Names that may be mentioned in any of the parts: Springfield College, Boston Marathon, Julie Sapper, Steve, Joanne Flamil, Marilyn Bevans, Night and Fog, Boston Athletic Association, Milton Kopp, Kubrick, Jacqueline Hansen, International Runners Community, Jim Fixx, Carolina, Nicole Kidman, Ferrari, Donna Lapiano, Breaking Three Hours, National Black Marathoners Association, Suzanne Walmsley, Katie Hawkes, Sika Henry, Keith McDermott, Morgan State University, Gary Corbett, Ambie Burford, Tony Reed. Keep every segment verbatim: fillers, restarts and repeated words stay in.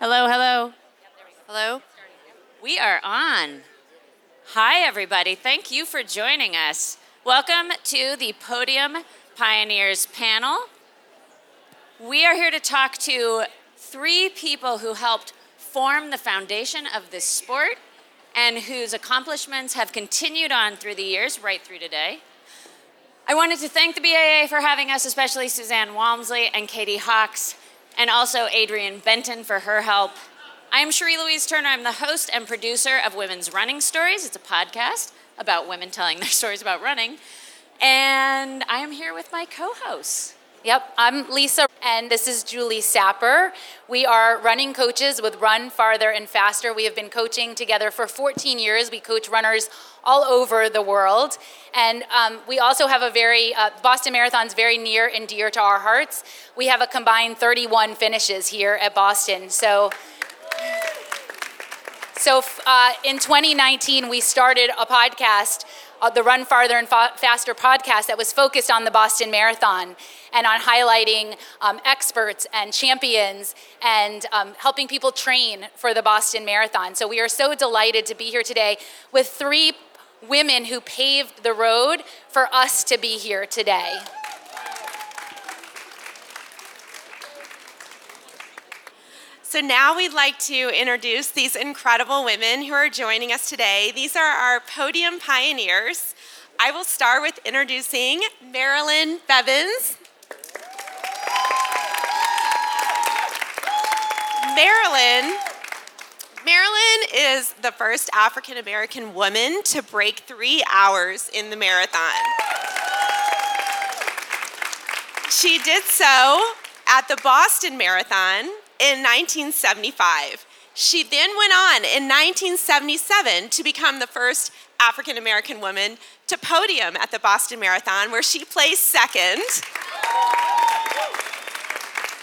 Hello, hello. Hello? We are on. Hi, everybody. Thank you for joining us. Welcome to the Podium Pioneers panel. We are here to talk to three people who helped form the foundation of this sport and whose accomplishments have continued on through the years, right through today. I wanted to thank the B A A for having us, especially Suzanne Walmsley and Katie Hawkes, and also Adrienne Benton for her help. I'm Cherie Louise Turner. I'm the host and producer of Women's Running Stories. It's a podcast about women telling their stories about running. And I am here with my co-hosts. Yep, I'm Lisa, and this is Julie Sapper. We are running coaches with Run Farther and Faster. We have been coaching together for fourteen years. We coach runners all over the world. And um, we also have a very, uh, Boston Marathon's very near and dear to our hearts. We have a combined thirty-one finishes here at Boston. So, so uh, in twenty nineteen, we started a podcast, uh, the Run Farther and Fa- Faster podcast, that was focused on the Boston Marathon and on highlighting um, experts and champions and um, helping people train for the Boston Marathon. So we are so delighted to be here today with three women who paved the road for us to be here today. So now we'd like to introduce these incredible women who are joining us today. These are our podium pioneers. I will start with introducing Marilyn Bevans. Marilyn, Marilyn is the first African-American woman to break three hours in the marathon. She did so at the Boston Marathon in nineteen seventy-five. She then went on in nineteen seventy-seven to become the first African-American woman to podium at the Boston Marathon, where she placed second.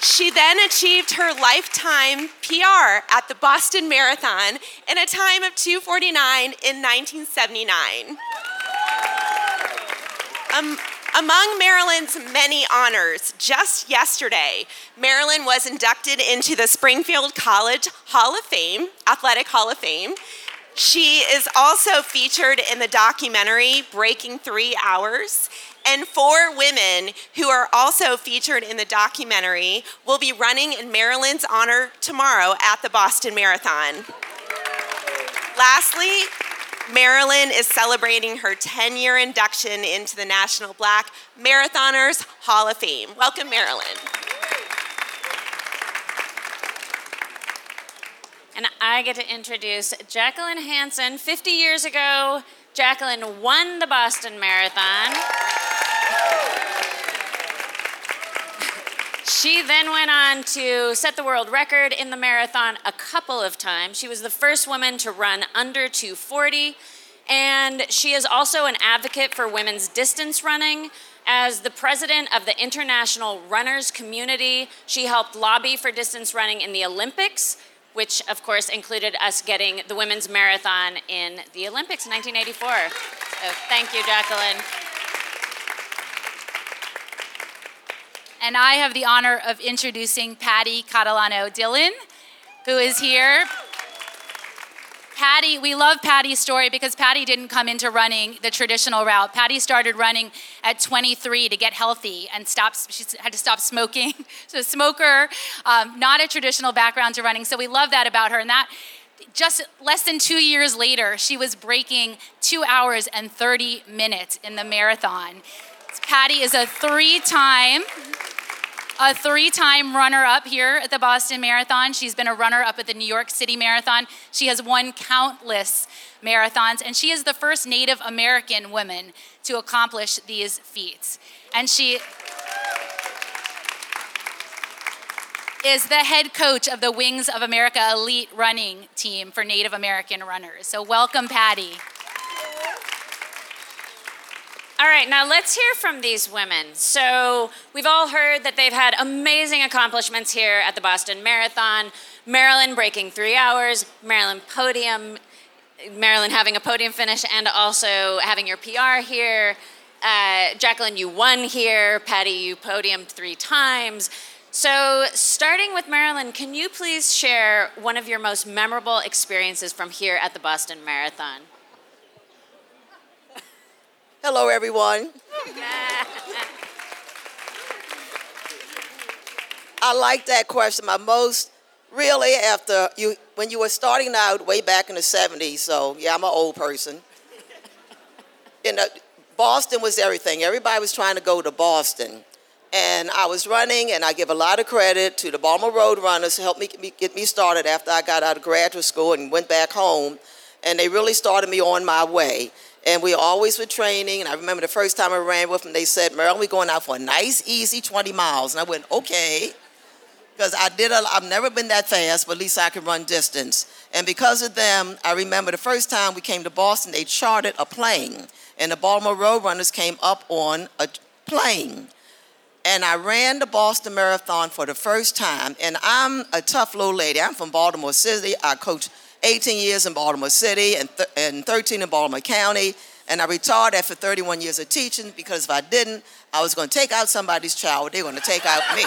She then achieved her lifetime P R at the Boston Marathon in a time of two forty-nine in nineteen seventy-nine. Um, among Marilyn's many honors, just yesterday, Marilyn was inducted into the Springfield College Hall of Fame, Athletic Hall of Fame. She is also featured in the documentary Breaking Three Hours. And four women who are also featured in the documentary will be running in Marilyn's honor tomorrow at the Boston Marathon. Lastly, Marilyn is celebrating her ten-year induction into the National Black Marathoners Hall of Fame. Welcome, Marilyn. And I get to introduce Jacqueline Hansen. fifty years ago, Jacqueline won the Boston Marathon. She then went on to set the world record in the marathon a couple of times. She was the first woman to run under two forty, and she is also an advocate for women's distance running. As the president of the International Runners Community, she helped lobby for distance running in the Olympics, which of course included us getting the women's marathon in the Olympics in nineteen eighty-four. So thank you, Jacqueline. And I have the honor of introducing Patti Catalano Dillon, who is here. Patti, we love Patti's story because Patti didn't come into running the traditional route. Patti started running at twenty-three to get healthy and stop. She had to stop smoking. So a smoker, um, not a traditional background to running. So we love that about her. And that just less than two years later, she was breaking two hours and thirty minutes in the marathon. Patti is a three-time a three-time runner-up here at the Boston Marathon. She's been a runner-up at the New York City Marathon. She has won countless marathons, and she is the first Native American woman to accomplish these feats. And she is the head coach of the Wings of America Elite running team for Native American runners. So welcome, Patti. All right, now let's hear from these women. So we've all heard that they've had amazing accomplishments here at the Boston Marathon. Marilyn breaking three hours, Marilyn podium, Marilyn having a podium finish and also having your P R here. Uh, Jacqueline, you won here. Patti, you podiumed three times. So starting with Marilyn, can you please share one of your most memorable experiences from here at the Boston Marathon? Hello, everyone. I like that question. My most, really, after you, when you were starting out way back in the seventies, so yeah, I'm an old person. And uh, Boston was everything. Everybody was trying to go to Boston. And I was running, and I give a lot of credit to the Baltimore Roadrunners who helped me, get me started after I got out of graduate school and went back home. And they really started me on my way. And we always were training. And I remember the first time I ran with them, they said, Marilyn, we're going out for a nice, easy twenty miles. And I went, okay. Because I did a, I've never been that fast, but at least I could run distance. And because of them, I remember the first time we came to Boston, they chartered a plane. And the Baltimore Roadrunners came up on a plane. And I ran the Boston Marathon for the first time. And I'm a tough little lady. I'm from Baltimore City. I coached eighteen years in Baltimore City and, th- and thirteen in Baltimore County. And I retired after thirty-one years of teaching because if I didn't, I was going to take out somebody's child. They were going to take out me.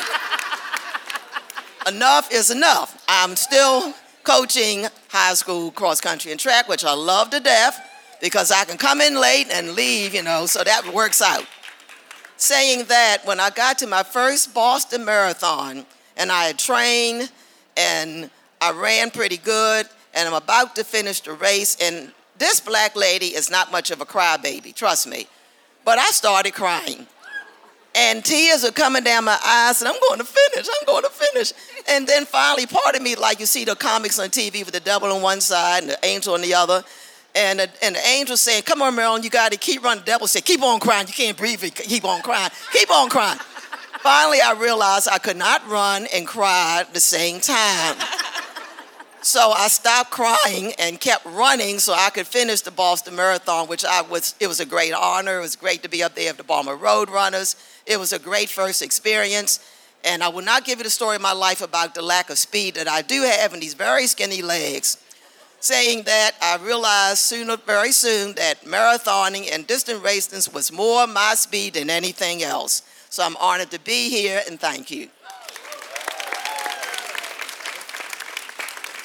Enough is enough. I'm still coaching high school cross country and track, which I love to death because I can come in late and leave, you know, so that works out. Saying that, when I got to my first Boston Marathon, and I had trained, and I ran pretty good, and I'm about to finish the race, and this black lady is not much of a crybaby, trust me, but I started crying. And tears are coming down my eyes, and I'm going to finish, I'm going to finish. And then finally, part of me, like you see the comics on T V with the devil on one side and the angel on the other, And the, and the angel saying, come on, Marilyn, you got to keep running. The devil said, keep on crying. You can't breathe. Keep on crying. Keep on crying. Finally, I realized I could not run and cry at the same time. So I stopped crying and kept running so I could finish the Boston Marathon, which I was. It was a great honor. It was great to be up there at the Baltimore Road Runners. It was a great first experience. And I will not give you the story of my life about the lack of speed that I do have in these very skinny legs. Saying that, I realized soon, very soon that marathoning and distant racing was more my speed than anything else. So I'm honored to be here, and thank you.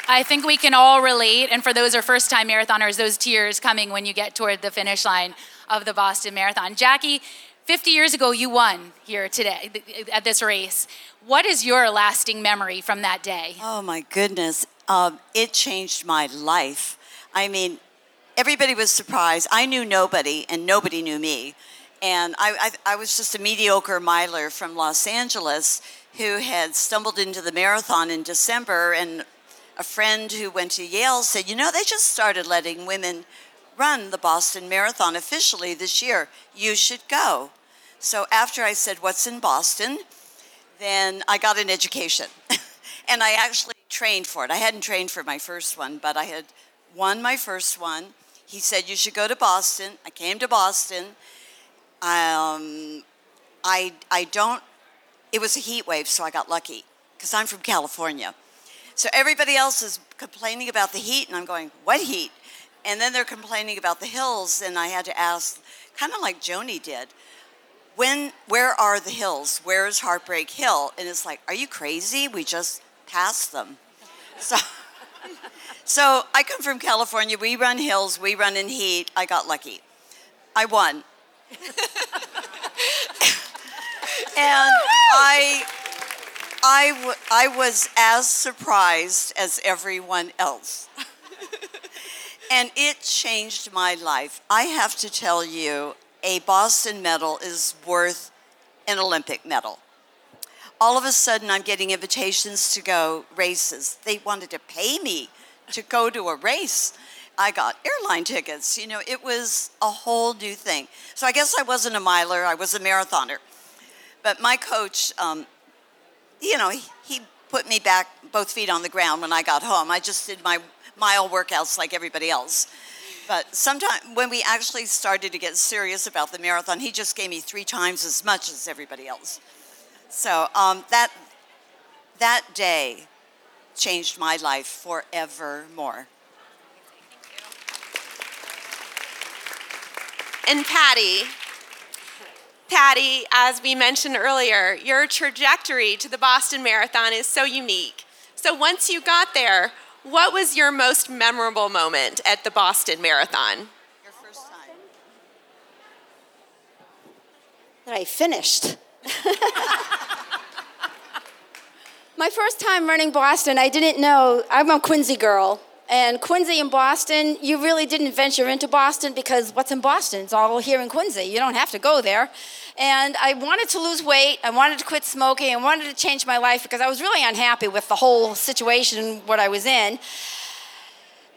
I think we can all relate, and for those who are first-time marathoners, those tears coming when you get toward the finish line of the Boston Marathon. Jackie, fifty years ago, you won here today at this race. What is your lasting memory from that day? Oh, my goodness. Um, it changed my life. I mean, everybody was surprised. I knew nobody, and nobody knew me. And I, I, I was just a mediocre miler from Los Angeles who had stumbled into the marathon in December, and a friend who went to Yale said, you know, they just started letting women run the Boston Marathon officially this year. You should go. So after I said, what's in Boston? Then I got an education. And I actually trained for it. I hadn't trained for my first one, but I had won my first one. He said, you should go to Boston. I came to Boston. Um, I, I don't, it was a heat wave, so I got lucky, because I'm from California. So everybody else is complaining about the heat, and I'm going, what heat? And then they're complaining about the hills, and I had to ask, kind of like Joni did, when, where are the hills? Where is Heartbreak Hill? And it's like, are you crazy? We just passed them. So, so I come from California. We run hills. We run in heat. I got lucky. I won. And I, I, w- I was as surprised as everyone else. And it changed my life. I have to tell you, a Boston medal is worth an Olympic medal. All of a sudden, I'm getting invitations to go races. They wanted to pay me to go to a race. I got airline tickets. You know, it was a whole new thing. So I guess I wasn't a miler. I was a marathoner. But my coach, um, you know, he, he put me back both feet on the ground when I got home. I just did my mile workouts like everybody else. But sometime when we actually started to get serious about the marathon, he just gave me three times as much as everybody else. So um, that that day changed my life forevermore. Thank you. And Patty, Patti, as we mentioned earlier, your trajectory to the Boston Marathon is so unique. So once you got there, what was your most memorable moment at the Boston Marathon? Your first time. That I finished. My first time running Boston, I didn't know, I'm a Quincy girl. And Quincy and Boston, you really didn't venture into Boston because what's in Boston? It's all here in Quincy. You don't have to go there. And I wanted to lose weight. I wanted to quit smoking. I wanted to change my life because I was really unhappy with the whole situation, what I was in. And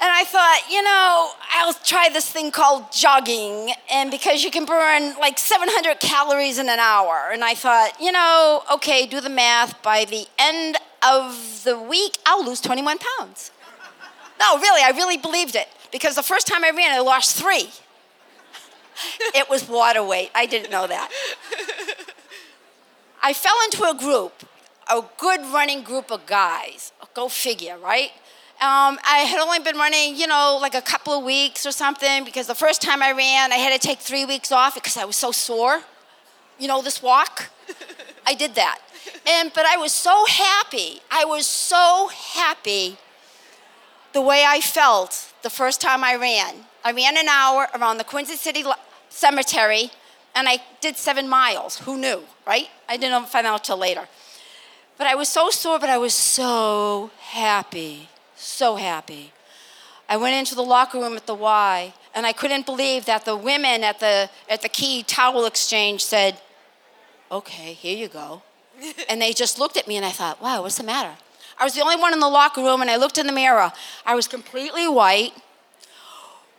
I thought, you know, I'll try this thing called jogging. And because you can burn like seven hundred calories in an hour. And I thought, you know, okay, do the math. By the end of the week, I'll lose twenty-one pounds. No, really, I really believed it. Because the first time I ran, I lost three. It was water weight. I didn't know that. I fell into a group, a good running group of guys. Go figure, right? Um, I had only been running, you know, like a couple of weeks or something, because the first time I ran, I had to take three weeks off because I was so sore. You know, this walk? I did that. And but I was so happy. I was so happy the way I felt the first time I ran. I ran an hour around the Quincy City Cemetery, and I did seven miles. Who knew, right? I didn't find out till later. But I was so sore, but I was so happy. So happy. I went into the locker room at the Y, and I couldn't believe that the women at the at the Key Towel Exchange said, okay, here you go. And they just looked at me, and I thought, wow, what's the matter? I was the only one in the locker room, and I looked in the mirror. I was completely white,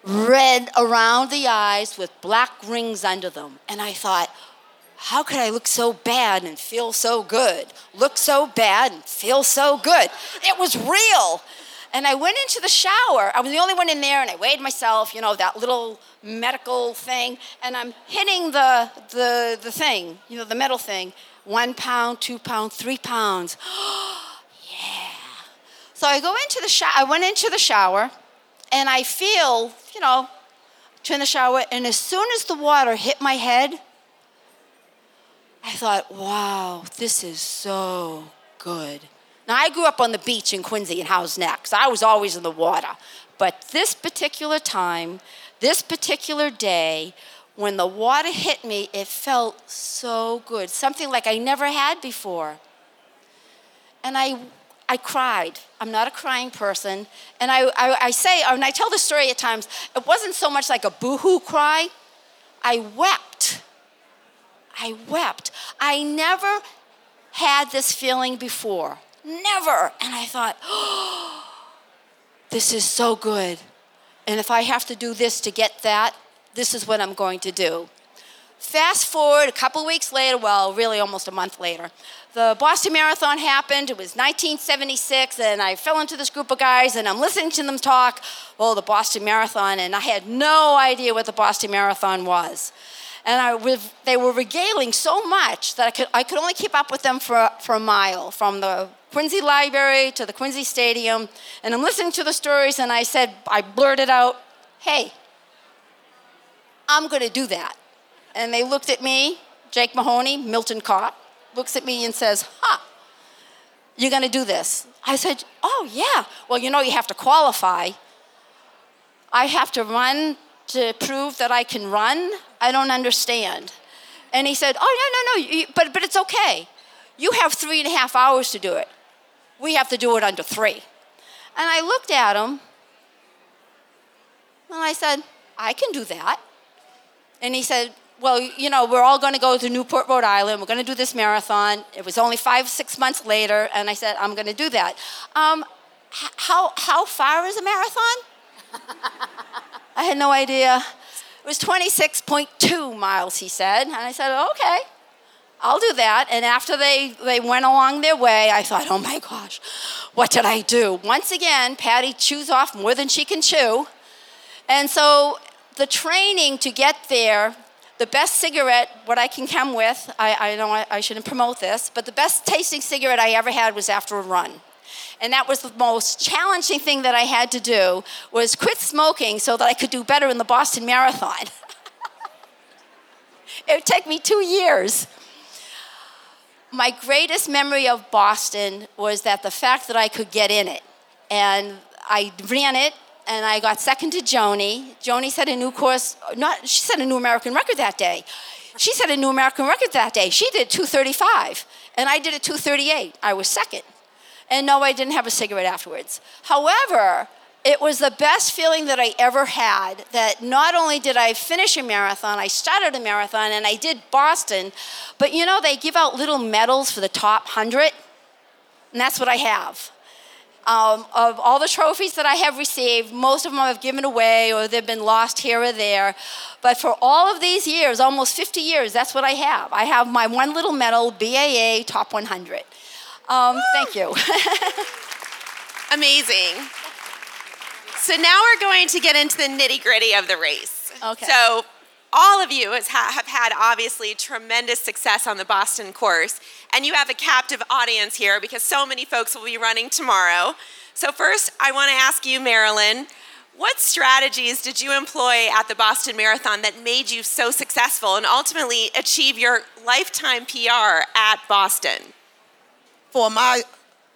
red around the eyes with black rings under them. And I thought, how could I look so bad and feel so good? Look so bad and feel so good. It was real. And I went into the shower. I was the only one in there, and I weighed myself, you know, that little medical thing. And I'm hitting the the, the thing, you know, the metal thing. One pound, two pounds, three pounds. Yeah. So I go into the shower. I went into the shower, and I feel, you know, turn the shower. And as soon as the water hit my head, I thought, wow, this is so good. Now, I grew up on the beach in Quincy and Howe's Neck, so I was always in the water. But this particular time, this particular day, when the water hit me, it felt so good, something like I never had before. And I I cried. I'm not a crying person. And I, I, I say, and I tell this story at times, it wasn't so much like a boo-hoo cry. I wept. I wept. I never had this feeling before. Never. And I thought, oh, this is so good. And if I have to do this to get that, this is what I'm going to do. Fast forward a couple weeks later, well, really almost a month later, the Boston Marathon happened. It was nineteen seventy-six, and I fell into this group of guys, and I'm listening to them talk, oh, the Boston Marathon, and I had no idea what the Boston Marathon was. And I was, they were regaling so much that I could, I could only keep up with them for, for a mile, from the Quincy Library to the Quincy Stadium. And I'm listening to the stories, and I said, I blurted out, hey, I'm going to do that. And they looked at me, Jake Mahoney, Milton Kopp, looks at me and says, huh, you're going to do this? I said, oh, yeah. Well, you know, you have to qualify. I have to run to prove that I can run? I don't understand. And he said, oh, no, no, no, you, but, but it's okay. You have three and a half hours to do it. We have to do it under three. And I looked at him, and I said, I can do that. And he said, well, you know, we're all going to go to Newport, Rhode Island. We're going to do this marathon. It was only five, six months later, and I said, I'm going to do that. Um, how, how far is a marathon? I had no idea. It was twenty-six point two miles, he said. And I said, okay, I'll do that. And after they, they went along their way, I thought, oh my gosh, what did I do? Once again, Patti chews off more than she can chew. And so the training to get there, the best cigarette, what I can come with, I, I know I, I shouldn't promote this, but the best tasting cigarette I ever had was after a run. And that was the most challenging thing that I had to do, was quit smoking so that I could do better in the Boston Marathon. It would take me two years. My greatest memory of Boston was that the fact that I could get in it. And I ran it, and I got second to Joni. Joni set a new course, not, she set a new American record that day. She set a new American record that day. She did two thirty-five, and I did a two thirty-eight. I was second. And no, I didn't have a cigarette afterwards. However, it was the best feeling that I ever had, that not only did I finish a marathon, I started a marathon, and I did Boston, but you know, they give out little medals for the top one hundred, and that's what I have. Um, of all the trophies that I have received, most of them I've given away or they've been lost here or there. But for all of these years, almost fifty years, that's what I have. I have my one little medal, B A A Top one hundred. Um, thank you. Amazing. So now we're going to get into the nitty-gritty of the race. Okay. So all of you has ha- have had, obviously, tremendous success on the Boston course. And you have a captive audience here because so many folks will be running tomorrow. So first, I want to ask you, Marilyn, what strategies did you employ at the Boston Marathon that made you so successful and ultimately achieve your lifetime P R at Boston? For my,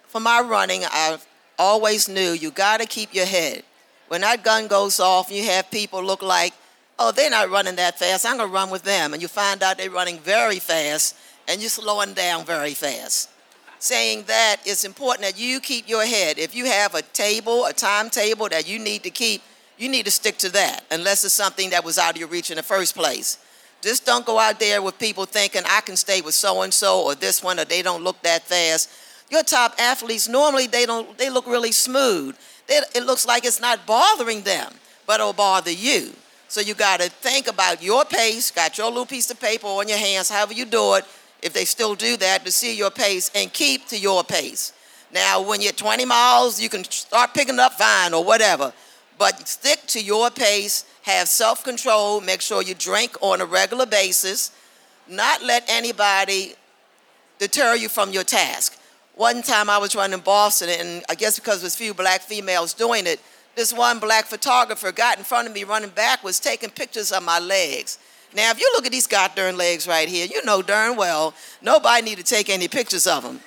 for my running, I always knew you got to keep your head. When that gun goes off, you have people look like, oh, they're not running that fast. I'm going to run with them. And you find out they're running very fast, and you're slowing down very fast. Saying that, it's important that you keep your head. If you have a table, a timetable that you need to keep, you need to stick to that, unless it's something that was out of your reach in the first place. Just don't go out there with people thinking, I can stay with so-and-so or this one, or they don't look that fast. Your top athletes, normally they don't. They look really smooth. They, it looks like it's not bothering them, but it'll bother you. So you got to think about your pace, got your little piece of paper on your hands, however you do it, if they still do that, to see your pace and keep to your pace. Now, when you're twenty miles, you can start picking up Vine or whatever, but stick to your pace, have self-control, make sure you drink on a regular basis, not let anybody deter you from your task. One time I was running Boston, and I guess because there's few black females doing it, this one black photographer got in front of me running backwards, taking pictures of my legs. Now, if you look at these goddamn legs right here, you know darn well nobody need to take any pictures of them.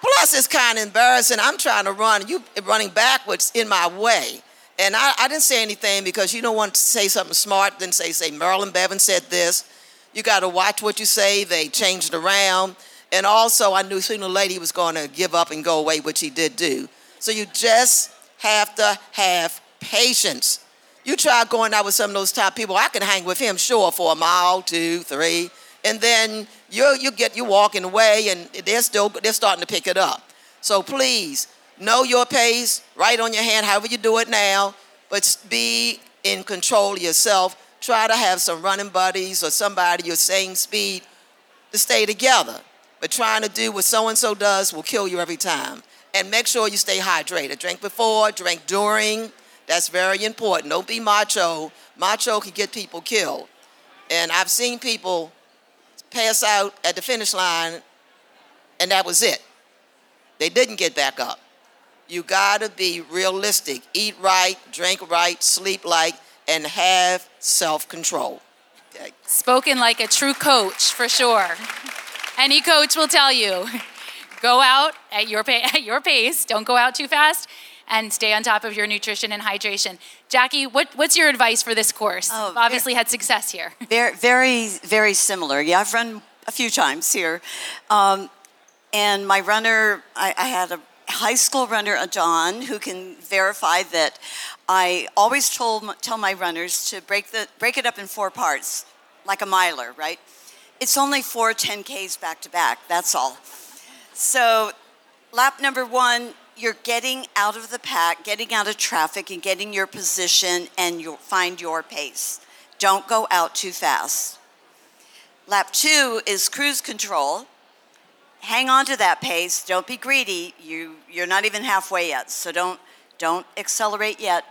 Plus, it's kind of embarrassing. I'm trying to run, you running backwards in my way. And I, I didn't say anything because you don't want to say something smart, then say, say, Marilyn Bevans said this. You got to watch what you say. They changed around. And also, I knew sooner or later he was going to give up and go away, which he did do. So you just have to have patience. You try going out with some of those top people, I can hang with him, sure, for a mile, two, three, and then you you get you walking away, and they're still they're starting to pick it up. So please know your pace, write on your hand, however you do it now, but be in control of yourself. Try to have some running buddies or somebody your same speed to stay together. But trying to do what so-and-so does will kill you every time. And make sure you stay hydrated. Drink before, drink during. That's very important. Don't be macho. Macho can get people killed. And I've seen people pass out at the finish line, and that was it. They didn't get back up. You gotta be realistic. Eat right, drink right, sleep right, and have self-control. Okay. Spoken like a true coach, for sure. Any coach will tell you. Go out at your, pa- at your pace, don't go out too fast, and stay on top of your nutrition and hydration. Jackie, what, what's your advice for this course? Oh, You've obviously very, had success here. Very, very, very similar. Yeah, I've run a few times here. Um, and my runner, I, I had a high school runner, Adon, who can verify that I always told, tell my runners to break, the, break it up in four parts, like a miler, right? It's only four ten Ks back to back, that's all. So lap number one, you're getting out of the pack, getting out of traffic, and getting your position, and you'll find your pace. Don't go out too fast. Lap two is cruise control. Hang on to that pace. Don't be greedy. You, you're not even halfway yet, so don't, don't accelerate yet.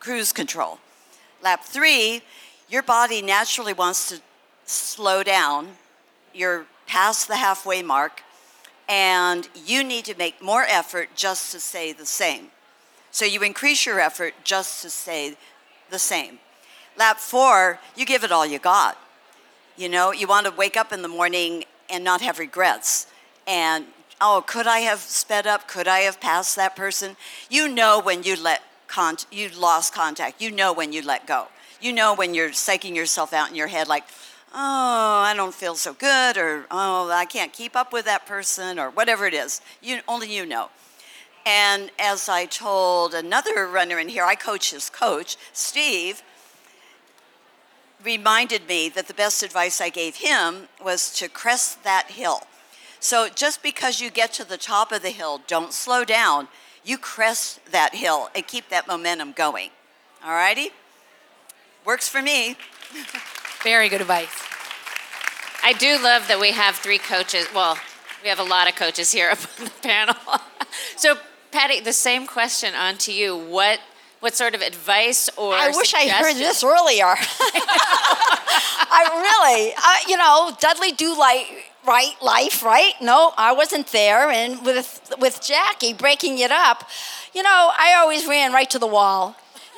Cruise control. Lap three, your body naturally wants to slow down. You're past the halfway mark. And you need to make more effort just to stay the same. So you increase your effort just to stay the same. lap four, you give it all you got. You know, you want to wake up in the morning and not have regrets. And, oh, could I have sped up? Could I have passed that person? You know when you let con- you lost contact. You know when you let go. You know when you're psyching yourself out in your head like, oh, I don't feel so good, or, oh, I can't keep up with that person, or whatever it is. You, only you know. And as I told another runner in here, I coach his coach, Steve, reminded me that the best advice I gave him was to crest that hill. So just because you get to the top of the hill, don't slow down. You crest that hill and keep that momentum going. All righty? Works for me. Very good advice. I do love that we have three coaches. Well, we have a lot of coaches here up on the panel. So, Patti, the same question on to you. What what sort of advice or I wish I heard this earlier. I really, I, you know, Dudley Do Light, right, life, right? No, I wasn't there. And with with Jackie breaking it up, you know, I always ran right to the wall.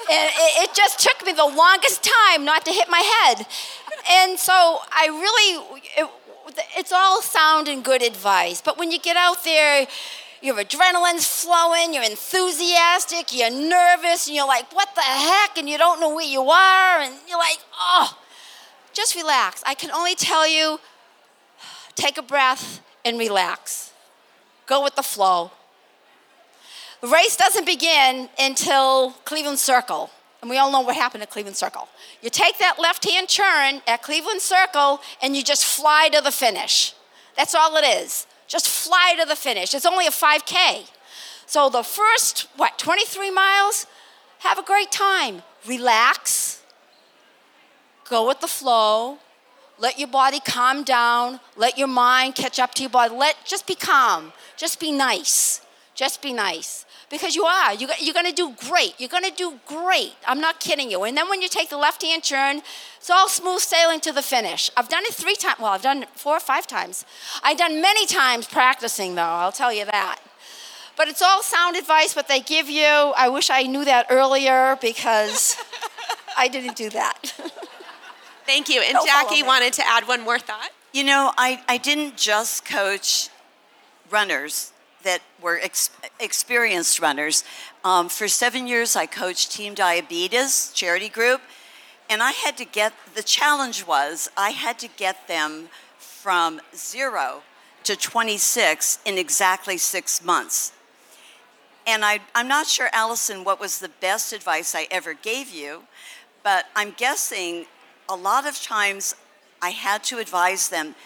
And it just took me the longest time not to hit my head. And so I really, it, it's all sound and good advice. But when you get out there, your adrenaline's flowing, you're enthusiastic, you're nervous, and you're like, what the heck? And you don't know where you are. And you're like, oh, just relax. I can only tell you, take a breath and relax. Go with the flow. The race doesn't begin until Cleveland Circle, and we all know what happened at Cleveland Circle. You take that left-hand turn at Cleveland Circle, and you just fly to the finish. That's all it is. Just fly to the finish. It's only a five K. So the first, what, twenty-three miles? Have a great time. Relax. Go with the flow. Let your body calm down. Let your mind catch up to your body. Let, just be calm. Just be nice. Just be nice. Because you are. You, you're going to do great. You're going to do great. I'm not kidding you. And then when you take the left-hand turn, it's all smooth sailing to the finish. I've done it three times. Well, I've done it four or five times. I've done many times practicing, though. I'll tell you that. But it's all sound advice, what they give you. I wish I knew that earlier because I didn't do that. Thank you. And no Jackie wanted to add one more thought. You know, I, I didn't just coach runners that were ex- experienced runners. Um, for seven years, I coached Team Diabetes charity group, and I had to get, the challenge was, I had to get them from zero to twenty-six in exactly six months. And I, I'm not sure, Allison, what was the best advice I ever gave you, but I'm guessing a lot of times I had to advise them,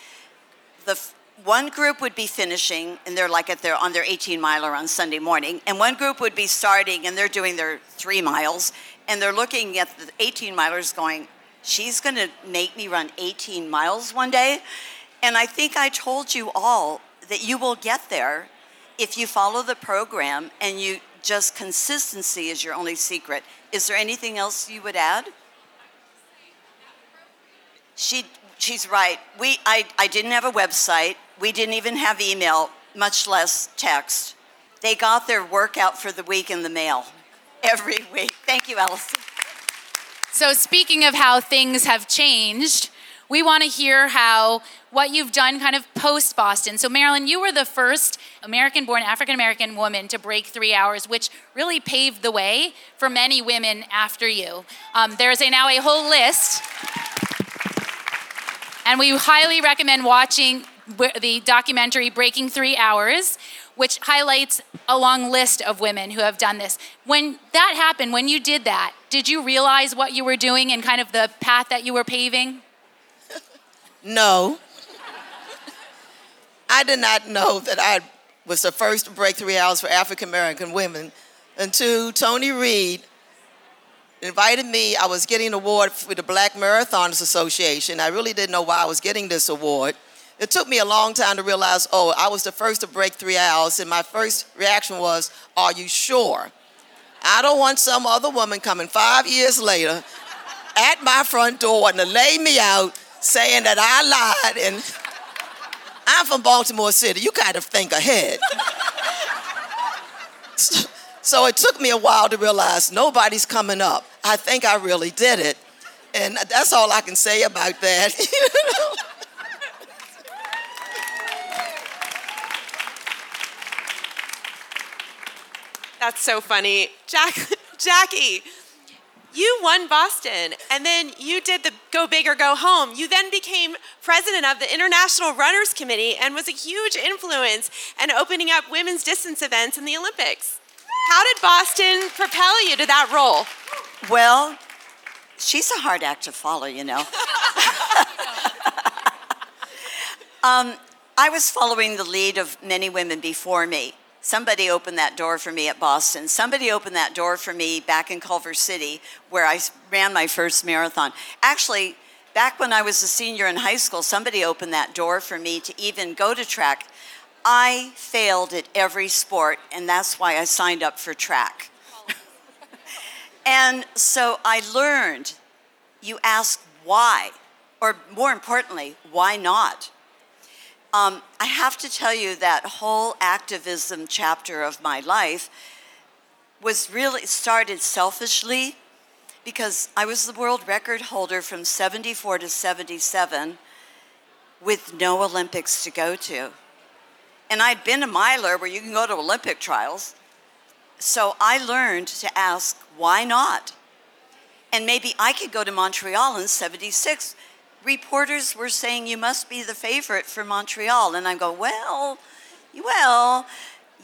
the f- one group would be finishing, and they're like at their on their eighteen-miler on Sunday morning, and one group would be starting, and they're doing their three miles, and they're looking at the eighteen-milers going, she's going to make me run eighteen miles one day? And I think I told you all that you will get there if you follow the program, and you just consistency is your only secret. Is there anything else you would add? She, she's right. We, I, I didn't have a website. We didn't even have email, much less text. They got their workout for the week in the mail every week. Thank you, Allison. So speaking of how things have changed, we want to hear how what you've done kind of post-Boston. So Marilyn, you were the first American-born African-American woman to break three hours, which really paved the way for many women after you. Um, there's a, now a whole list. And we highly recommend watching the documentary Breaking Three Hours, which highlights a long list of women who have done this. When that happened, when you did that, did you realize what you were doing and kind of the path that you were paving? No. I did not know that I was the first to break three hours for African American women until Tony Reed invited me. I was getting an award for the Black Marathoners Association. I really didn't know why I was getting this award. It took me a long time to realize, oh, I was the first to break three hours, and my first reaction was, are you sure? I don't want some other woman coming five years later at my front door and to lay me out saying that I lied, and I'm from Baltimore City. You kind of think ahead. So it took me a while to realize nobody's coming up. I think I really did it. And that's all I can say about that. That's so funny. Jack, Jackie, you won Boston, and then you did the Go Big or Go Home. You then became president of the International Runners Committee and was a huge influence in opening up women's distance events in the Olympics. How did Boston propel you to that role? Well, she's a hard act to follow, you know. um, I was following the lead of many women before me. Somebody opened that door for me at Boston. Somebody opened that door for me back in Culver City, where I ran my first marathon. Actually, back when I was a senior in high school, somebody opened that door for me to even go to track. I failed at every sport, and that's why I signed up for track. And so I learned, you ask why, or more importantly, why not? Um, I have to tell you that whole activism chapter of my life was really started selfishly because I was the world record holder from seventy-four to seventy-seven with no Olympics to go to. And I'd been a miler where you can go to Olympic trials. So I learned to ask, why not? And maybe I could go to Montreal in seventy-six. Reporters were saying, you must be the favorite for Montreal. And I go, well, well,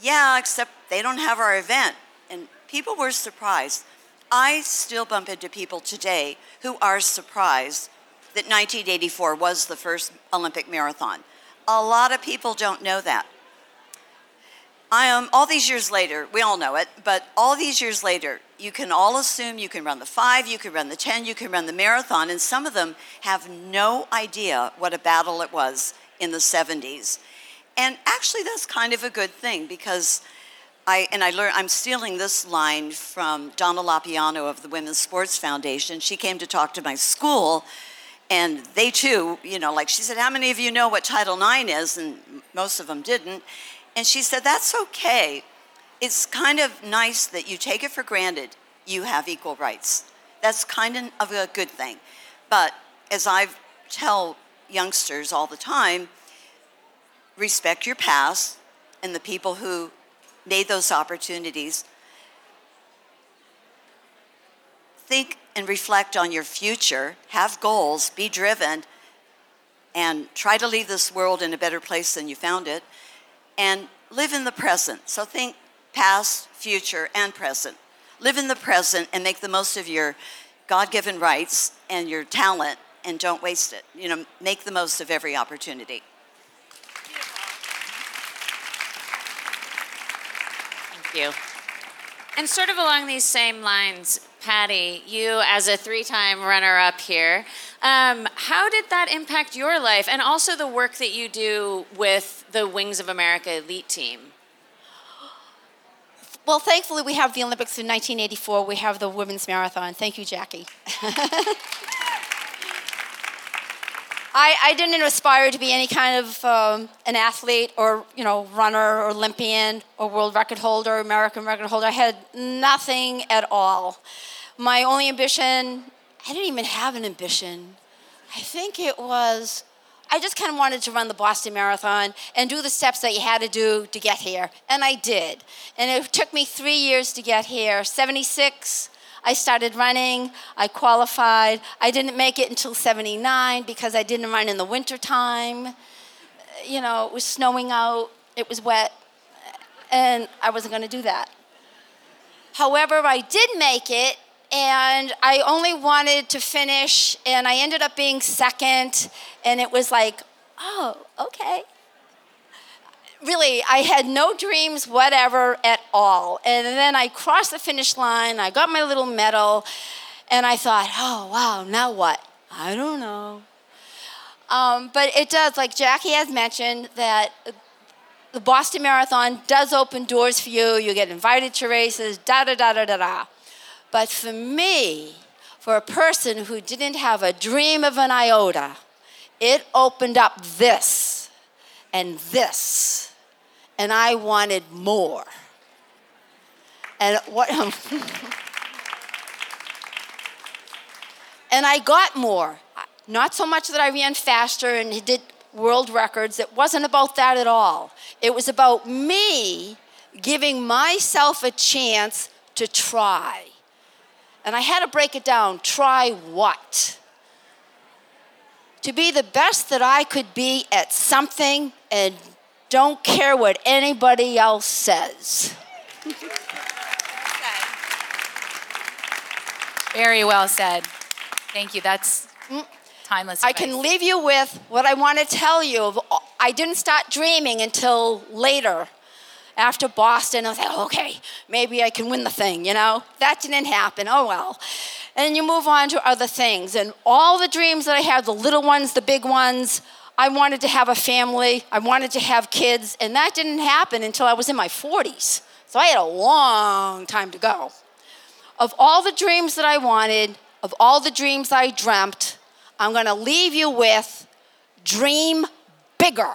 yeah, except they don't have our event. And people were surprised. I still bump into people today who are surprised that nineteen eighty-four was the first Olympic marathon. A lot of people don't know that. I am, all these years later, we all know it, but all these years later, you can all assume you can run the five, you can run the ten, you can run the marathon, and some of them have no idea what a battle it was in the seventies. And actually, that's kind of a good thing because I, and I learned, I'm stealing this line from Donna Lapiano of the Women's Sports Foundation. She came to talk to my school, and they too, you know, like she said, how many of you know what Title nine is? And most of them didn't. And she said, that's okay. It's kind of nice that you take it for granted you have equal rights. That's kind of a good thing. But as I tell youngsters all the time, respect your past and the people who made those opportunities. Think and reflect on your future, have goals, be driven, and try to leave this world in a better place than you found it. And live in the present. So think past, future, and present. Live in the present and make the most of your God-given rights and your talent, and don't waste it. You know, make the most of every opportunity. Thank you. And sort of along these same lines, Patti, you as a three-time runner-up here, um, how did that impact your life and also the work that you do with the Wings of America Elite team? Well, thankfully, we have the Olympics in nineteen eighty-four. We have the Women's Marathon. Thank you, Jackie. I, I didn't aspire to be any kind of um, an athlete or, you know, runner or Olympian or world record holder, American record holder. I had nothing at all. My only ambition, I didn't even have an ambition. I think it was, I just kind of wanted to run the Boston Marathon and do the steps that you had to do to get here. And I did. And it took me three years to get here. seventy-six I started running, I qualified. I didn't make it until seventy-nine because I didn't run in the wintertime. You know, it was snowing out, it was wet, and I wasn't gonna do that. However, I did make it, and I only wanted to finish, and I ended up being second, and it was like, oh, okay. Really, I had no dreams, whatever, at all. And then I crossed the finish line, I got my little medal, and I thought, oh, wow, now what? I don't know. Um, but it does, like Jackie has mentioned, that the Boston Marathon does open doors for you. You get invited to races, da-da-da-da-da-da. But for me, for a person who didn't have a dream of an iota, it opened up this. And this, and I wanted more. And what? and I got more. Not so much that I ran faster and did world records. It wasn't about that at all. It was about me giving myself a chance to try. And I had to break it down. Try what? To be the best that I could be at something and don't care what anybody else says. Very well said. Thank you. That's timeless advice. I can leave you with what I want to tell you. I didn't start dreaming until later. After Boston, I was like, okay, maybe I can win the thing, you know? That didn't happen, oh well. And you move on to other things. And all the dreams that I had, the little ones, the big ones, I wanted to have a family, I wanted to have kids, and that didn't happen until I was in my forties. So I had a long time to go. Of all the dreams that I wanted, of all the dreams I dreamt, I'm gonna leave you with, dream bigger.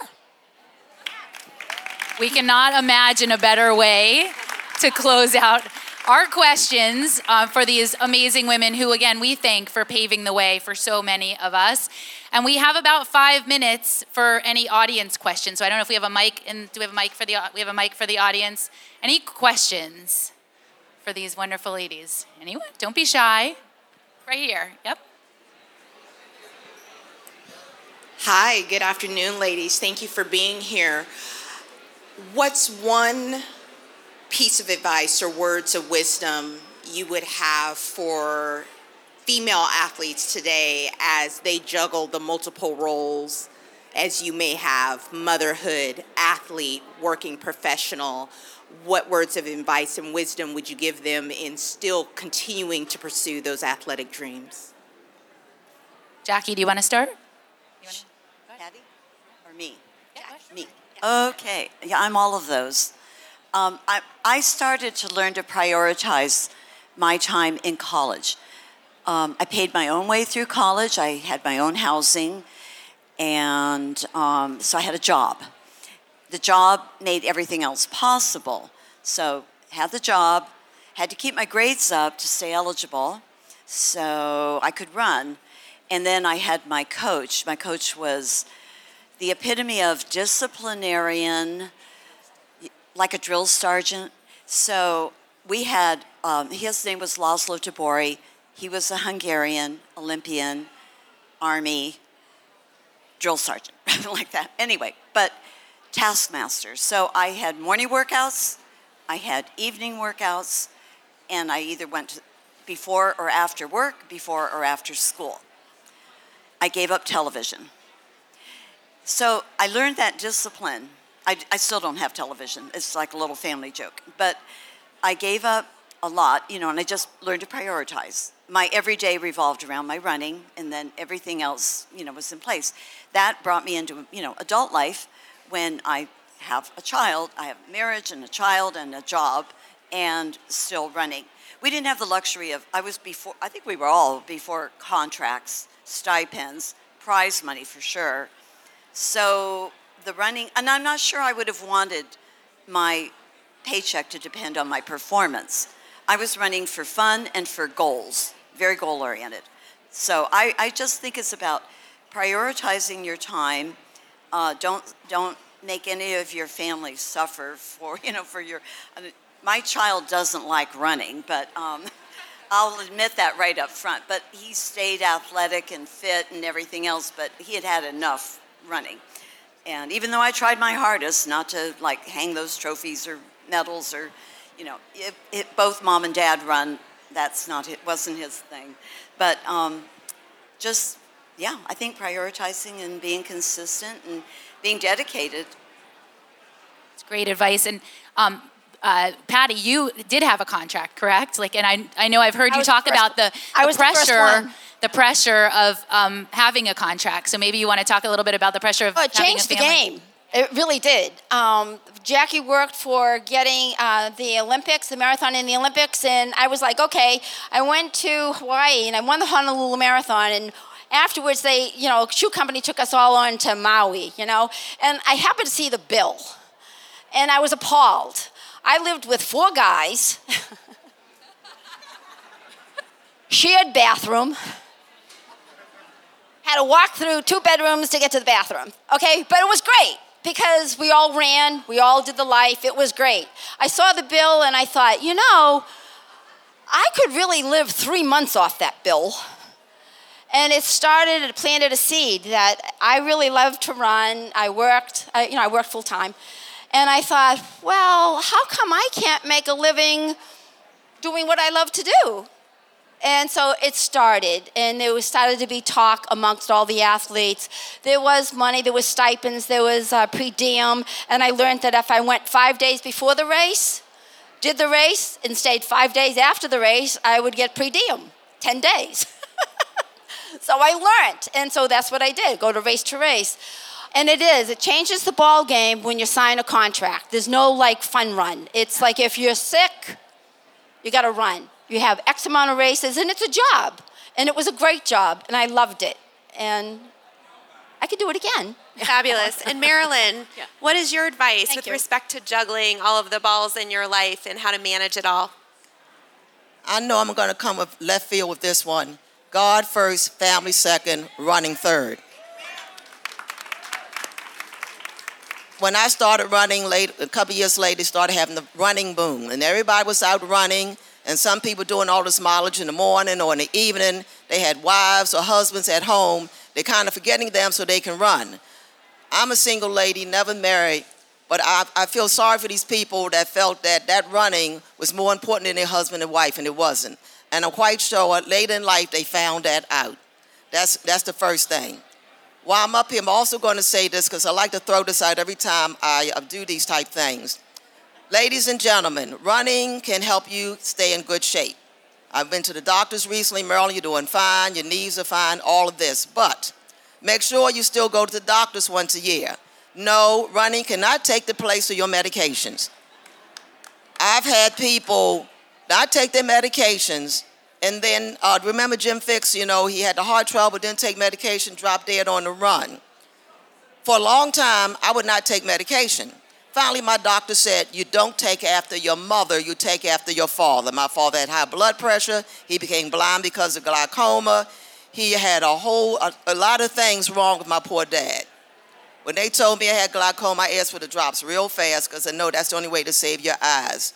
We cannot imagine a better way to close out our questions uh, for these amazing women who, again, we thank for paving the way for so many of us. And we have about five minutes for any audience questions. So I don't know if we have a mic, and do we have a mic for the, we have a mic for the audience? Any questions for these wonderful ladies? Anyone? Don't be shy. Right here, yep. Hi, good afternoon, ladies. Thank you for being here. What's one piece of advice or words of wisdom you would have for female athletes today as they juggle the multiple roles as you may have, motherhood, athlete, working professional? What words of advice and wisdom would you give them in still continuing to pursue those athletic dreams? Jackie, do you want to start? You want to go ahead? Patty? Or me? Yeah, me. Okay, yeah, I'm all of those. Um, I, I started to learn to prioritize my time in college. Um, I paid my own way through college. I had my own housing, and um, so I had a job. The job made everything else possible. So had the job, had to keep my grades up to stay eligible, so I could run. And then I had my coach. My coach was the epitome of disciplinarian, like a drill sergeant. So we had, um, his name was Laszlo Tabori. He was a Hungarian, Olympian, Army, drill sergeant, like that. Anyway, but taskmaster. So I had morning workouts, I had evening workouts, and I either went before or after work, before or after school. I gave up television. So I learned that discipline. I, I still don't have television. It's like a little family joke. But I gave up a lot, you know, and I just learned to prioritize. My everyday revolved around my running, and then everything else, you know, was in place. That brought me into, you know, adult life when I have a child. I have marriage and a child and a job and still running. We didn't have the luxury of, I was before, I think we were all before contracts, stipends, prize money for sure. So the running, and I'm not sure I would have wanted my paycheck to depend on my performance. I was running for fun and for goals, very goal-oriented. So I, I just think it's about prioritizing your time. Uh, don't don't make any of your family suffer for, you know, for your, my child doesn't like running, but um, I'll admit that right up front. But he stayed athletic and fit and everything else, but he had had enough running. And even though I tried my hardest not to like hang those trophies or medals or, you know, it, it, both mom and dad run, that's not, it wasn't his thing. But um, just, yeah, I think prioritizing and being consistent and being dedicated. It's great advice. And um, uh, Patty, you did have a contract, correct? Like, and I, I know I've heard I you talk the about the, the I was pressure. The the pressure of um, having a contract. So maybe you want to talk a little bit about the pressure of oh, it having a family. It changed the game. It really did. Um, Jackie worked for getting uh, the Olympics, the marathon in the Olympics, and I was like, okay. I went to Hawaii, and I won the Honolulu Marathon, and afterwards they, you know, shoe company took us all on to Maui, you know, and I happened to see the bill, and I was appalled. I lived with four guys, shared bathroom, to walk through two bedrooms to get to the bathroom, okay? But it was great because we all ran, we all did the life, it was great. I saw the bill and I thought, you know, I could really live three months off that bill. And it started, it planted a seed that I really loved to run. I worked, I, you know, I worked full time. And I thought, well, how come I can't make a living doing what I love to do? And so it started, and there was started to be talk amongst all the athletes. There was money, there was stipends, there was uh, per diem, and I learned that if I went five days before the race, did the race, and stayed five days after the race, I would get per diem, ten days. So I learned, and so that's what I did, go to race to race. And it is, it changes the ball game when you sign a contract. There's no like fun run. It's like if you're sick, you gotta run. You have X amount of races, and it's a job. And it was a great job, and I loved it. And I could do it again. Fabulous. And Marilyn, yeah. What is your advice Thank with you. respect to juggling all of the balls in your life and how to manage it all? I know I'm gonna come with left field with this one. God first, family second, running third. When I started running late, a couple years later, started having the running boom, and everybody was out running, and some people doing all this mileage in the morning or in the evening. They had wives or husbands at home. They're kind of forgetting them so they can run. I'm a single lady, never married, but I, I feel sorry for these people that felt that that running was more important than their husband and wife, and it wasn't. And I'm quite sure later in life they found that out. That's, that's the first thing. While I'm up here, I'm also going to say this because I like to throw this out every time I do these type things. Ladies and gentlemen, running can help you stay in good shape. I've been to the doctors recently. Marilyn, you're doing fine. Your knees are fine, all of this. But make sure you still go to the doctors once a year. No, running cannot take the place of your medications. I've had people not take their medications. And then, uh, remember Jim Fix, you know, he had the heart trouble, didn't take medication, dropped dead on the run. For a long time, I would not take medication. Finally, my doctor said, you don't take after your mother, you take after your father. My father had high blood pressure. He became blind because of glaucoma. He had a whole, a, a lot of things wrong with my poor dad. When they told me I had glaucoma, I asked for the drops real fast because I know that's the only way to save your eyes.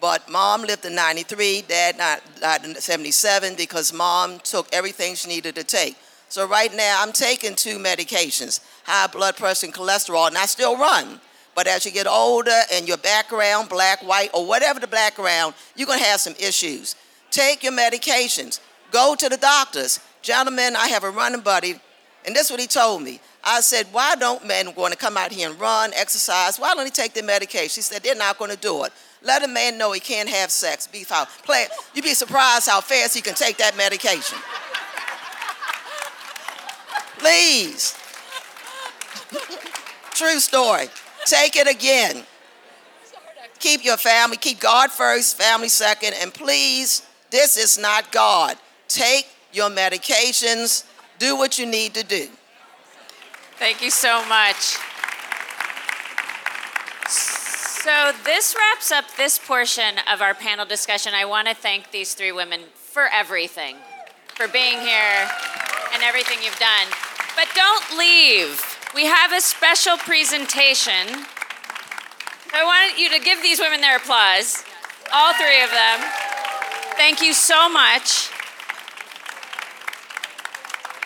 But mom lived to ninety-three, dad died in seventy-seven because mom took everything she needed to take. So right now I'm taking two medications, high blood pressure and cholesterol, and I still run. But as you get older and your background, black, white, or whatever the background, you're gonna have some issues. Take your medications, go to the doctors. Gentlemen, I have a running buddy, and this is what he told me. I said, why don't men wanna come out here and run, exercise? Why don't they take their medication? He said, they're not gonna do it. Let a man know he can't have sex, be foul. Play, you'd be surprised how fast he can take that medication. Please. True story. Take it again. Keep your family, keep God first, family second, and please, this is not God. Take your medications, do what you need to do. Thank you so much. So this wraps up this portion of our panel discussion. I want to thank these three women for everything, for being here and everything you've done. But don't leave. We have a special presentation. I want you to give these women their applause, all three of them. Thank you so much.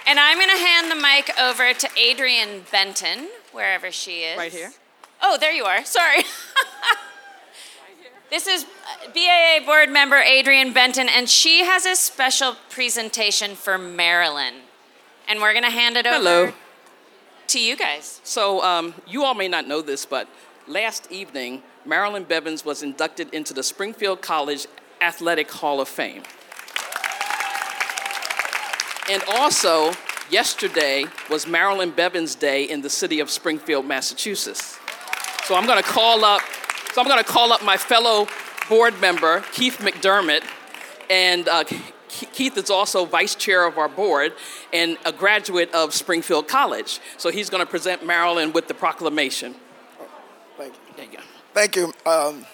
And I'm going to hand the mic over to Adrienne Benton, wherever she is. Right here. Oh, there you are. Sorry. This is B A A board member Adrienne Benton, and she has a special presentation for Marilyn. And we're going to hand it over Hello. to you guys. So um, you all may not know this, but last evening, Marilyn Bevans was inducted into the Springfield College Athletic Hall of Fame. And also, yesterday was Marilyn Bevans Day in the city of Springfield, Massachusetts. So I'm gonna call up, so I'm gonna call up my fellow board member, Keith McDermott, and uh, Keith is also vice chair of our board and a graduate of Springfield College. So he's gonna present Marilyn with the proclamation. Thank you. There you go. Thank you. Um,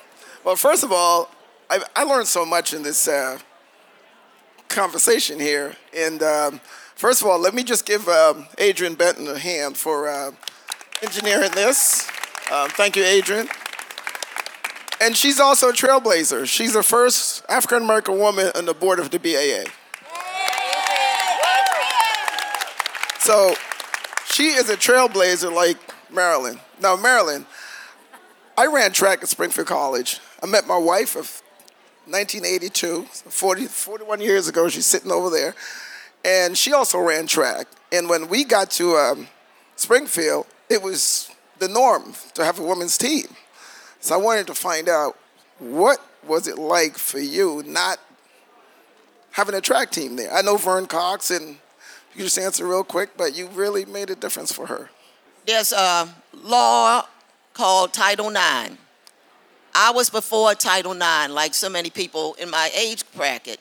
well, first of all, I, I learned so much in this uh, conversation here, and um, First of all, let me just give um, Adrienne Benton a hand for uh, engineering this. Um, thank you, Adrienne. And she's also a trailblazer. She's the first African-American woman on the board of the B A A. So she is a trailblazer like Marilyn. Now, Marilyn, I ran track at Springfield College. I met my wife of nineteen eighty-two, forty, forty-one years ago. She's sitting over there. And she also ran track. And when we got to um, Springfield, it was the norm to have a women's team. So I wanted to find out, what was it like for you not having a track team there? I know Vern Cox, and you just answer real quick, but you really made a difference for her. There's a law called Title nine. I was before Title nine, like so many people in my age bracket.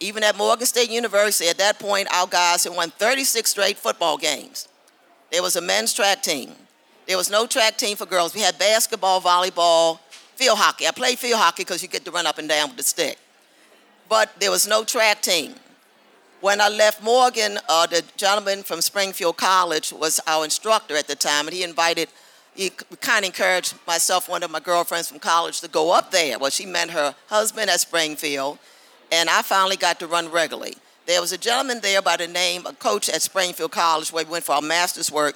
Even at Morgan State University, at that point, our guys had won thirty-six straight football games. There was a men's track team. There was no track team for girls. We had basketball, volleyball, field hockey. I played field hockey because you get to run up and down with the stick. But there was no track team. When I left Morgan, uh, the gentleman from Springfield College was our instructor at the time, and he invited, he kind of encouraged myself, one of my girlfriends from college, to go up there. Well, she met her husband at Springfield, and I finally got to run regularly. There was a gentleman there by the name, a coach at Springfield College, where we went for our master's work,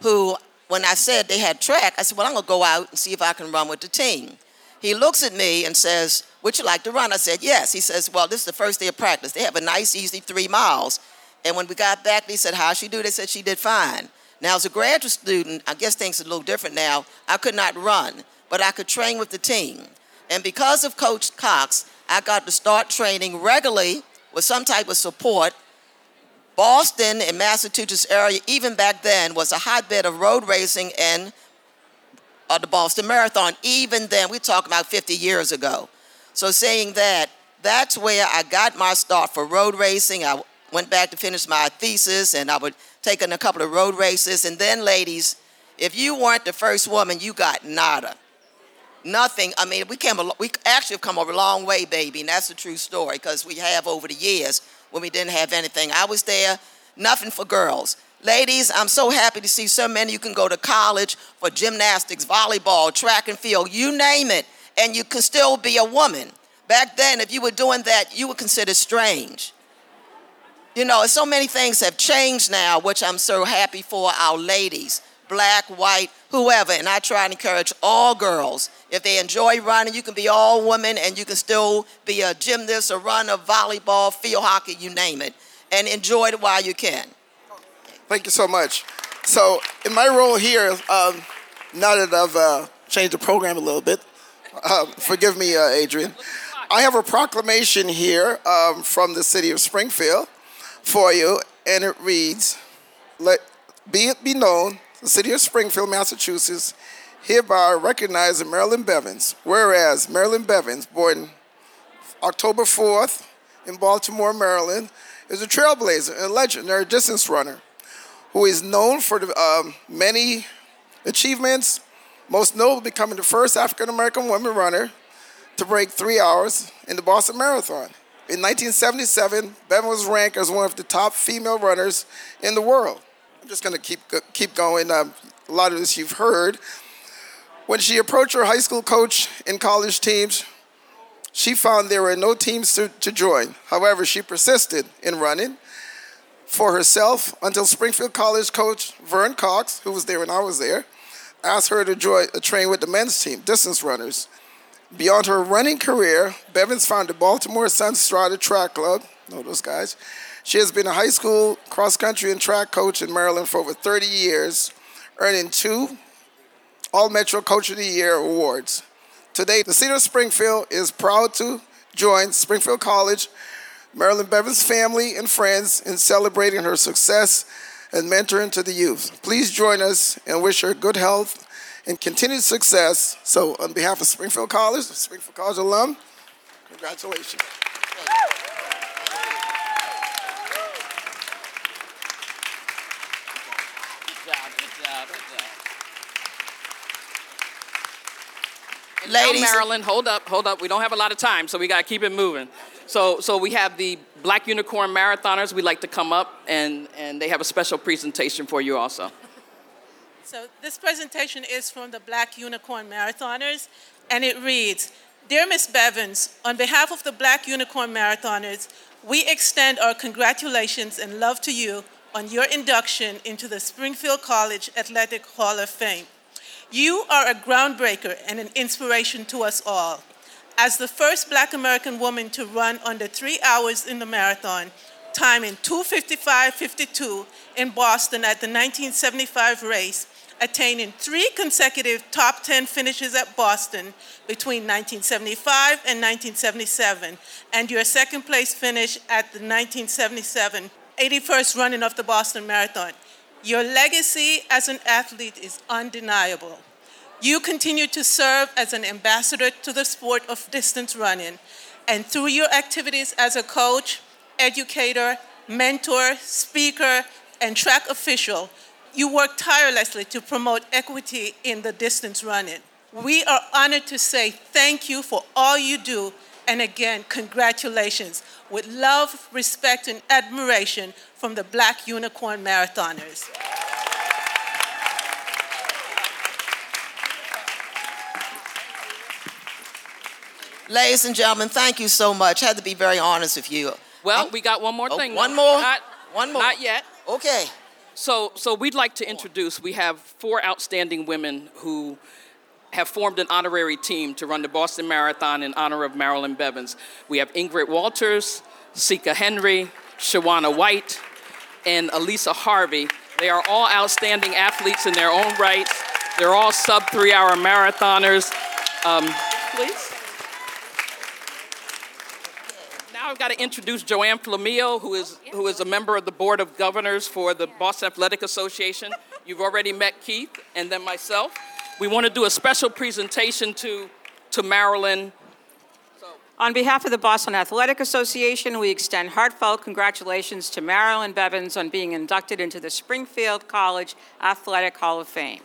who, when I said they had track, I said, well, I'm going to go out and see if I can run with the team. He looks at me and says, would you like to run? I said, yes. He says, well, this is the first day of practice. They have a nice, easy three miles. And when we got back, they said, how'd she do? They said, she did fine. Now, as a graduate student, I guess things are a little different now. I could not run, but I could train with the team. And because of Coach Cox, I got to start training regularly with some type of support. Boston and Massachusetts area, even back then, was a hotbed of road racing and uh, the Boston Marathon. Even then, we're talking about fifty years ago. So saying that, that's where I got my start for road racing. I went back to finish my thesis, and I would take in a couple of road races. And then, ladies, if you weren't the first woman, you got nada. Nothing. I mean, we came. A, we actually have come a long way, baby, and that's the true story, because we have over the years when we didn't have anything. I was there, nothing for girls. Ladies, I'm so happy to see so many. You can go to college for gymnastics, volleyball, track and field, you name it, and you can still be a woman. Back then, if you were doing that, you were considered strange. You know, so many things have changed now, which I'm so happy for our ladies, black, white, whoever. And I try and encourage all girls, if they enjoy running, you can be all women and you can still be a gymnast, a runner, volleyball, field hockey, you name it, and enjoy it while you can. Thank you so much. So in my role here, um, now that I've uh, changed the program a little bit, Uh, forgive me, uh, Adrienne. I have a proclamation here um, from the city of Springfield for you, and it reads, "Let be it be known, the city of Springfield, Massachusetts, hereby recognizes Marilyn Bevans. Whereas Marilyn Bevans, born October fourth in Baltimore, Maryland, is a trailblazer and a legendary distance runner who is known for the, um, many achievements, most notable becoming the first African-American woman runner to break three hours in the Boston Marathon. In nineteen seventy-seven, Bevans was ranked as one of the top female runners in the world." I'm just going to keep keep going. Um, a lot of this you've heard. When she approached her high school coach and college teams, she found there were no teams to, to join. However, she persisted in running for herself until Springfield College coach Vern Cox, who was there when I was there, asked her to join a train with the men's team, distance runners. Beyond her running career, Bevans founded Baltimore Sun Strata Track Club. Know those guys. She has been a high school cross-country and track coach in Maryland for over thirty years, earning two All-Metro Coach of the Year awards. Today, the city of Springfield is proud to join Springfield College, Marilyn Bevans' family and friends in celebrating her success and mentoring to the youth. Please join us and wish her good health and continued success. So on behalf of Springfield College, Springfield College alum, congratulations. Good job, good job, good job. Ladies. Now, Marilyn, hold up, hold up. We don't have a lot of time, so we gotta keep it moving. So, so we have the Black Unicorn Marathoners, we'd like to come up, and, and they have a special presentation for you also. So this presentation is from the Black Unicorn Marathoners, and it reads, Dear Miz Bevans, on behalf of the Black Unicorn Marathoners, we extend our congratulations and love to you on your induction into the Springfield College Athletic Hall of Fame. You are a groundbreaker and an inspiration to us all. As the first Black American woman to run under three hours in the marathon, timing two fifty-five fifty-two in Boston at the nineteen seventy-five race, attaining three consecutive top ten finishes at Boston between nineteen seventy-five and nineteen seventy-seven, and your second place finish at the nineteen seventy-seven eighty-first running of the Boston Marathon. Your legacy as an athlete is undeniable. You continue to serve as an ambassador to the sport of distance running, and through your activities as a coach, educator, mentor, speaker, and track official, you work tirelessly to promote equity in the distance running. We are honored to say thank you for all you do, and again, congratulations. With love, respect, and admiration from the Black Unicorn Marathoners. Ladies and gentlemen, thank you so much. I had to be very honest with you. Well, we got one more oh, thing. One more? Not, one more. Not yet. Okay. So, so we'd like to introduce, we have four outstanding women who have formed an honorary team to run the Boston Marathon in honor of Marilyn Bevans. We have Ingrid Walters, Sika Henry, Shawanna White, and Elisa Harvey. They are all outstanding athletes in their own rights. They're all sub three hour marathoners. Um, please. Now I've got to introduce Joanne Flamil, who is, who is a member of the Board of Governors for the Boston Athletic Association. You've already met Keith and then myself. We want to do a special presentation to, to Marilyn. So. On behalf of the Boston Athletic Association, we extend heartfelt congratulations to Marilyn Bevans on being inducted into the Springfield College Athletic Hall of Fame.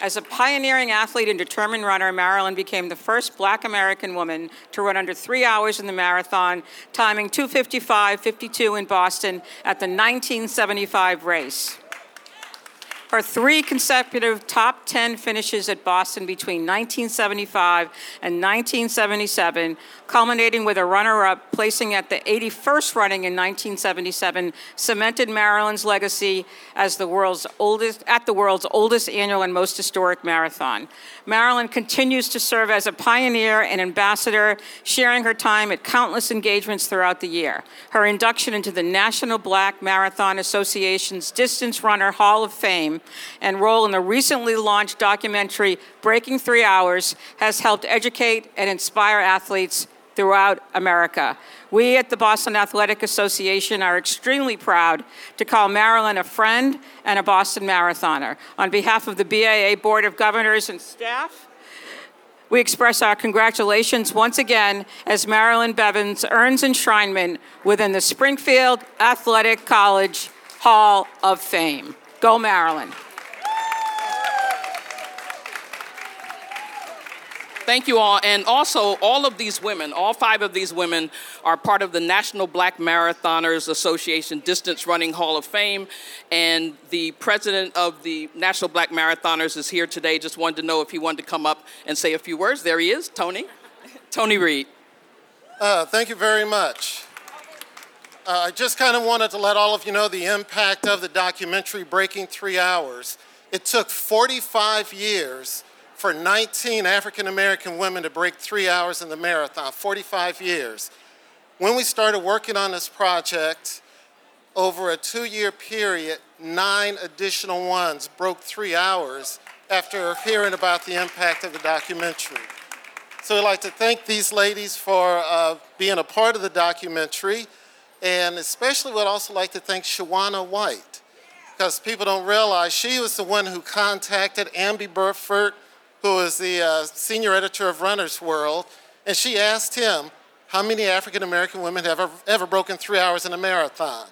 As a pioneering athlete and determined runner, Marilyn became the first Black American woman to run under three hours in the marathon, timing two fifty-five fifty-two in Boston at the nineteen seventy-five race. Her three consecutive top ten finishes at Boston between nineteen seventy-five and nineteen seventy-seven, culminating with a runner-up placing at the eighty-first running in nineteen seventy-seven, cemented Marilyn's legacy as the world's oldest, at the world's oldest annual and most historic marathon. Marilyn continues to serve as a pioneer and ambassador, sharing her time at countless engagements throughout the year. Her induction into the National Black Marathon Association's Distance Runner Hall of Fame and role in the recently launched documentary Breaking Three Hours has helped educate and inspire athletes throughout America. We at the Boston Athletic Association are extremely proud to call Marilyn a friend and a Boston Marathoner. On behalf of the B A A Board of Governors and staff, we express our congratulations once again as Marilyn Bevans earns enshrinement within the Springfield Athletic College Hall of Fame. Go Marilyn. Thank you all. And also, all of these women, all five of these women are part of the National Black Marathoners Association Distance Running Hall of Fame. And the president of the National Black Marathoners is here today. Just wanted to know if he wanted to come up and say a few words. There he is, Tony. Tony Reed. Uh, thank you very much. Uh, I just kind of wanted to let all of you know the impact of the documentary Breaking Three Hours. It took forty-five years for nineteen African-American women to break three hours in the marathon, forty-five years. When we started working on this project, over a two-year period, nine additional ones broke three hours after hearing about the impact of the documentary. So I'd like to thank these ladies for uh, being a part of the documentary. And especially would also like to thank Shawanna White, because people don't realize she was the one who contacted Ambie Burford, who is the uh, senior editor of Runner's World, and she asked him, how many African-American women have ever, ever broken three hours in a marathon?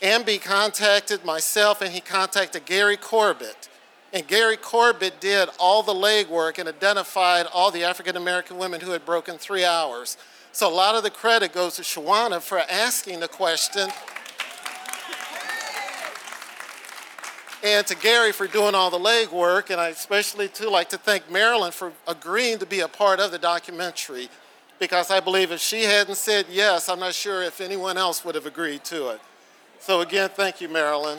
Ambie contacted myself, and he contacted Gary Corbett. And Gary Corbett did all the legwork and identified all the African-American women who had broken three hours. So a lot of the credit goes to Shawanna for asking the question. And to Gary for doing all the legwork, and I especially too like to thank Marilyn for agreeing to be a part of the documentary, because I believe if she hadn't said yes, I'm not sure if anyone else would have agreed to it. So again, thank you, Marilyn.